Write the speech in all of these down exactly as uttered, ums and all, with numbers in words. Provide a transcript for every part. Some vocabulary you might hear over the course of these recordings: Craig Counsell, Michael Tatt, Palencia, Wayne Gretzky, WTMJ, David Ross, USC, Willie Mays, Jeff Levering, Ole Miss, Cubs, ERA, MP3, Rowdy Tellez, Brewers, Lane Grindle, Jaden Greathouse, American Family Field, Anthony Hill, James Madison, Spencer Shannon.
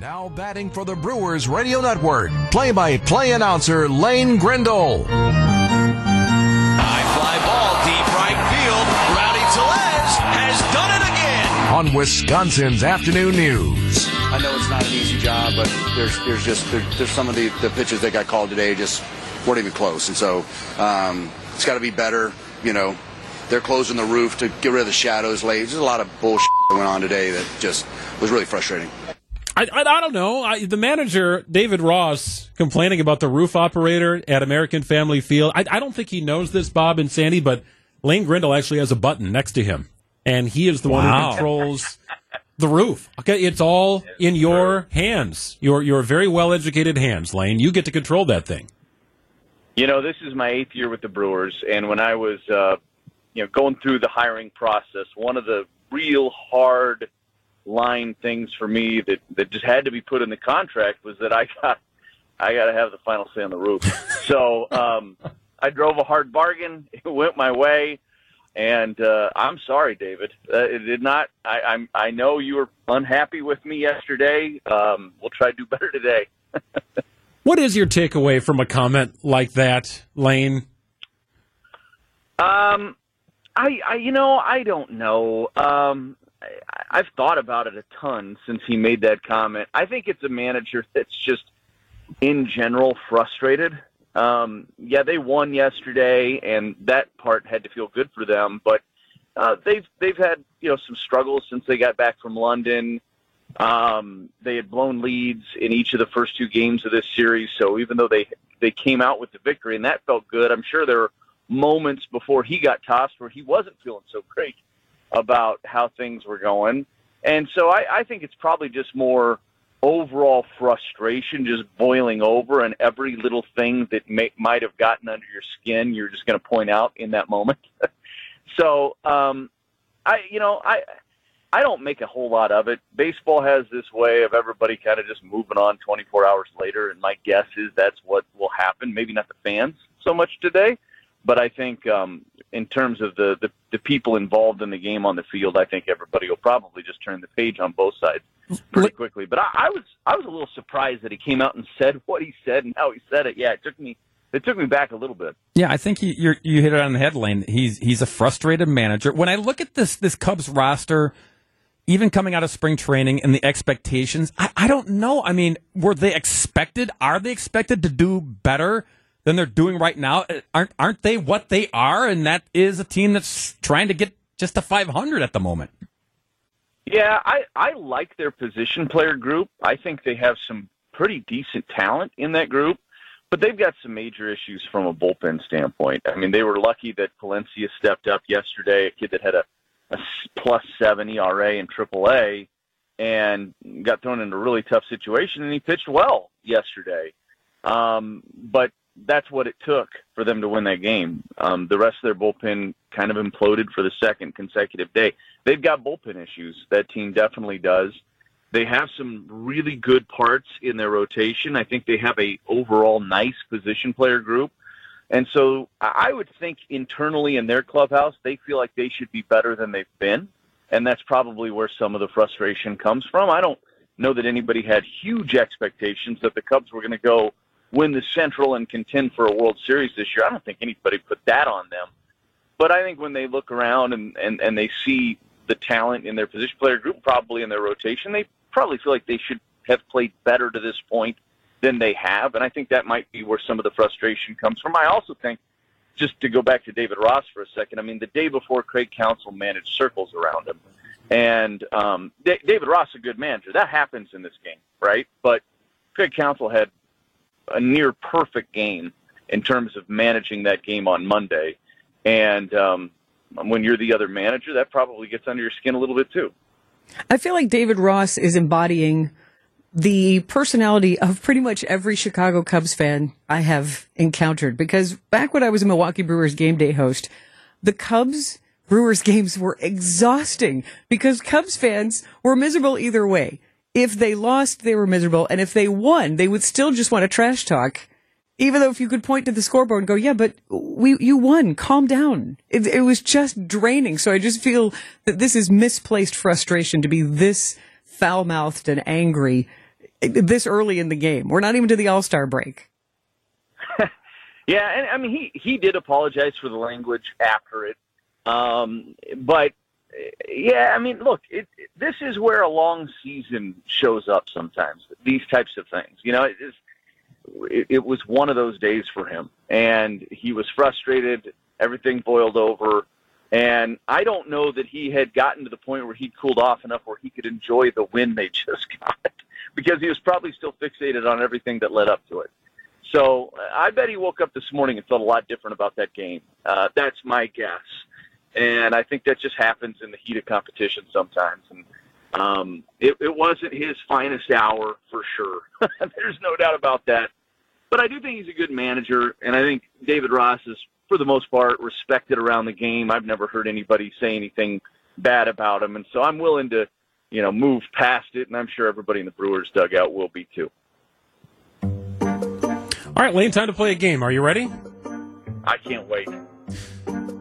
Now batting for the Brewers Radio Network, play-by-play announcer Lane Grindle. High fly ball, deep right field. Rowdy Tellez has done it again. On Wisconsin's Afternoon News. I know it's not an easy job, but there's there's just there's, there's some of the, the pitches that got called today just weren't even close, and so um, it's got to be better. You know, they're closing the roof to get rid of the shadows late. There's a lot of bullshit that went on today that just was really frustrating. I, I, I don't know. I, the manager, David Ross, complaining about the roof operator at American Family Field. I, I don't think he knows this, Bob and Sandy, but Lane Grindle actually has a button next to him, and he is the wow. one who controls the roof. Okay, it's all in your hands, your, your very well-educated hands, Lane. You get to control that thing. You know, this is my eighth year with the Brewers, and when I was uh, you know, going through the hiring process, one of the real hard line things for me that, that just had to be put in the contract was that I got I got to have the final say on the roof. So um, I drove a hard bargain. It went my way, and uh, I'm sorry, David. Uh, it did not. I, I'm I know you were unhappy with me yesterday. Um, we'll try to do better today. What is your takeaway from a comment like that, Lane? Um, I, I you know I don't know. Um. I've thought about it a ton since he made that comment. I think it's a manager that's just, in general, frustrated. Um, yeah, they won yesterday, and that part had to feel good for them. But uh, they've they've had you know some struggles since they got back from London. Um, they had blown leads in each of the first two games of this series. So even though they they came out with the victory and that felt good, I'm sure there were moments before he got tossed where he wasn't feeling so great about how things were going. And so I, I think it's probably just more overall frustration just boiling over, and every little thing that may, might have gotten under your skin, you're just going to point out in that moment. so, um, I you know, I I don't make a whole lot of it. Baseball has this way of everybody kind of just moving on twenty-four hours later, and my guess is that's what will happen. Maybe not the fans so much today, but I think um, in terms of the, the, the people involved in the game on the field, I think everybody will probably just turn the page on both sides pretty quickly. But I, I was I was a little surprised that he came out and said what he said and how he said it. Yeah, it took me it took me back a little bit. Yeah, I think he, you're, you hit it on the head, Lane. He's he's a frustrated manager. When I look at this this Cubs roster, even coming out of spring training and the expectations, I, I don't know. I mean, were they expected? Are they expected to do better than they're doing right now? Aren't aren't they what they are? And that is a team that's trying to get just to five hundred at the moment. Yeah, I, I like their position player group. I think they have some pretty decent talent in that group, but they've got some major issues from a bullpen standpoint. I mean, they were lucky that Palencia stepped up yesterday, a kid that had a, a plus seven E R A in triple A and got thrown into a really tough situation, and he pitched well yesterday. Um, but that's what it took for them to win that game. Um, the rest of their bullpen kind of imploded for the second consecutive day. They've got bullpen issues. That team definitely does. They have some really good parts in their rotation. I think they have a overall nice position player group. And so I would think internally in their clubhouse, they feel like they should be better than they've been. And that's probably where some of the frustration comes from. I don't know that anybody had huge expectations that the Cubs were going to go win the Central and contend for a World Series this year. I don't think anybody put that on them. But I think when they look around and, and, and they see the talent in their position player group, probably in their rotation, they probably feel like they should have played better to this point than they have. And I think that might be where some of the frustration comes from. I also think, just to go back to David Ross for a second, I mean, the day before, Craig Counsell managed circles around him. And um, D- David Ross is a good manager. That happens in this game, right? But Craig Counsell had a near perfect game in terms of managing that game on Monday. And um, when you're the other manager, that probably gets under your skin a little bit too. I feel like David Ross is embodying the personality of pretty much every Chicago Cubs fan I have encountered, because back when I was a Milwaukee Brewers game day host, the Cubs Brewers games were exhausting because Cubs fans were miserable either way. If they lost, they were miserable. And if they won, they would still just want to trash talk. Even though if you could point to the scoreboard and go, yeah, but we you won. Calm down. It, it was just draining. So I just feel that this is misplaced frustration to be this foul-mouthed and angry this early in the game. We're not even to the All-Star break. Yeah, and I mean, he, he did apologize for the language after it. Um, but, yeah, I mean, look, it, this is where a long season shows up sometimes, these types of things. You know, it, it, it was one of those days for him, and he was frustrated. Everything boiled over. And I don't know that he had gotten to the point where he cooled off enough where he could enjoy the win they just got, because he was probably still fixated on everything that led up to it. So I bet he woke up this morning and felt a lot different about that game. Uh, that's my guess. And I think that just happens in the heat of competition sometimes. And um, it, it wasn't his finest hour for sure. There's no doubt about that. But I do think he's a good manager, and I think David Ross is, for the most part, respected around the game. I've never heard anybody say anything bad about him. And so I'm willing to, you know, move past it, and I'm sure everybody in the Brewers dugout will be too. All right, Lane, time to play a game. Are you ready? I can't wait.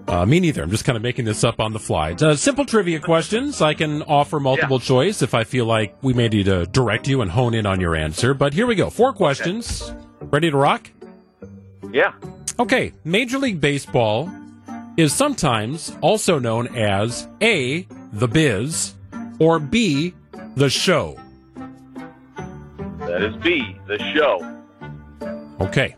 Uh, me neither. I'm just kind of making this up on the fly. Uh, simple trivia questions. I can offer multiple yeah. choice if I feel like we may need to direct you and hone in on your answer. But here we go. Four questions. Okay. Ready to rock? Yeah. Okay. Major League Baseball is sometimes also known as A, the Biz, or B, the Show. That is B, the Show. Okay.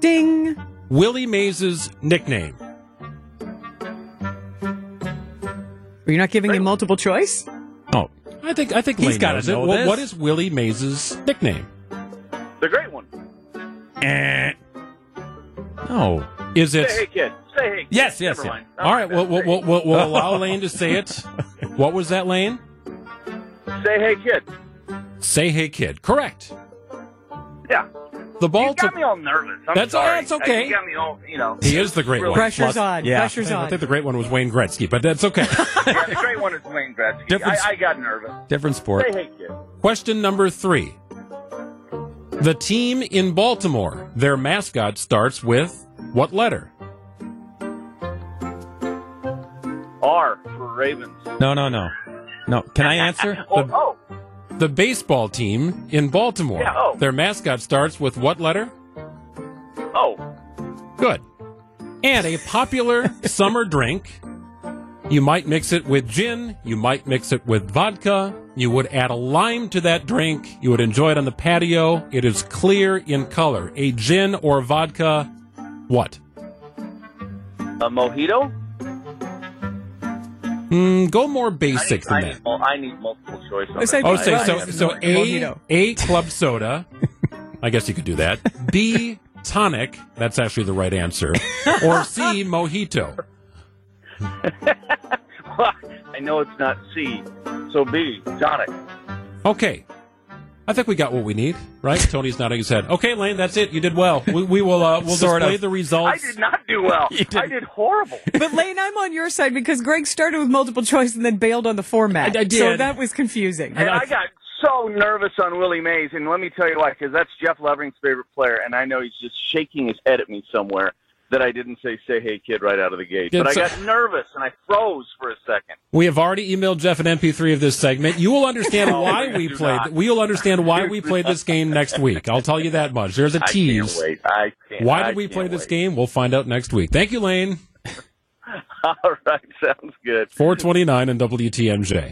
Ding. Willie Mays' nickname. Are you not giving him multiple choice? Oh, I think I think he's got to know this. What is Willie Mays' nickname? The Great One. Eh. No. Is it? Say hey kid. Say hey kid. Yes, yes. Never yes. All right. We'll we'll, we'll we'll we'll allow Lane to say it. What was that, Lane? Say hey kid. Say hey kid. Correct. Yeah. The ball you got to, me all nervous. I'm that's, sorry. That's okay. You got me all, you know. He is the Great One. Pressure's Plus, on. Yeah. Pressure's I on. I think the Great One was Wayne Gretzky, but that's okay. Yeah, the Great One is Wayne Gretzky. Different, I, I got nervous. Different sport. They hate you. Question number three. The team in Baltimore, their mascot starts with what letter? R for Ravens. No, no, no. No. Can I answer? oh, the, oh. The baseball team in Baltimore. Yeah, oh. Their mascot starts with what letter? Oh. Good. And a popular summer drink. You might mix it with gin. You might mix it with vodka. You would add a lime to that drink. You would enjoy it on the patio. It is clear in color. A gin or vodka. What? A mojito? Mm, go more basic I need, than I that. Need, well, I need multiple choice. On that. Oh, say, so so a, a club soda. I guess you could do that. B, tonic. That's actually the right answer. Or C, mojito. Well, I know it's not C, so B, tonic. Okay. I think we got what we need, right? Tony's nodding his head. Okay, Lane, that's it. You did well. We, we will uh, we'll display the results. I did not do well. I did horrible. But, Lane, I'm on your side because Greg started with multiple choice and then bailed on the format. I, I did. So that was confusing. And I got so nervous on Willie Mays, and let me tell you why, because that's Jeff Levering's favorite player, and I know he's just shaking his head at me somewhere that I didn't say, say, hey, kid, right out of the gate. But I got nervous, and I froze for a second. We have already emailed Jeff an M P three of this segment. You will understand oh, why we played. Not. We'll understand why we played this game next week. I'll tell you that much. There's a tease. I can't wait. I can't, why did I we play wait. this game? We'll find out next week. Thank you, Lane. All right. Sounds good. four twenty-nine and W T M J.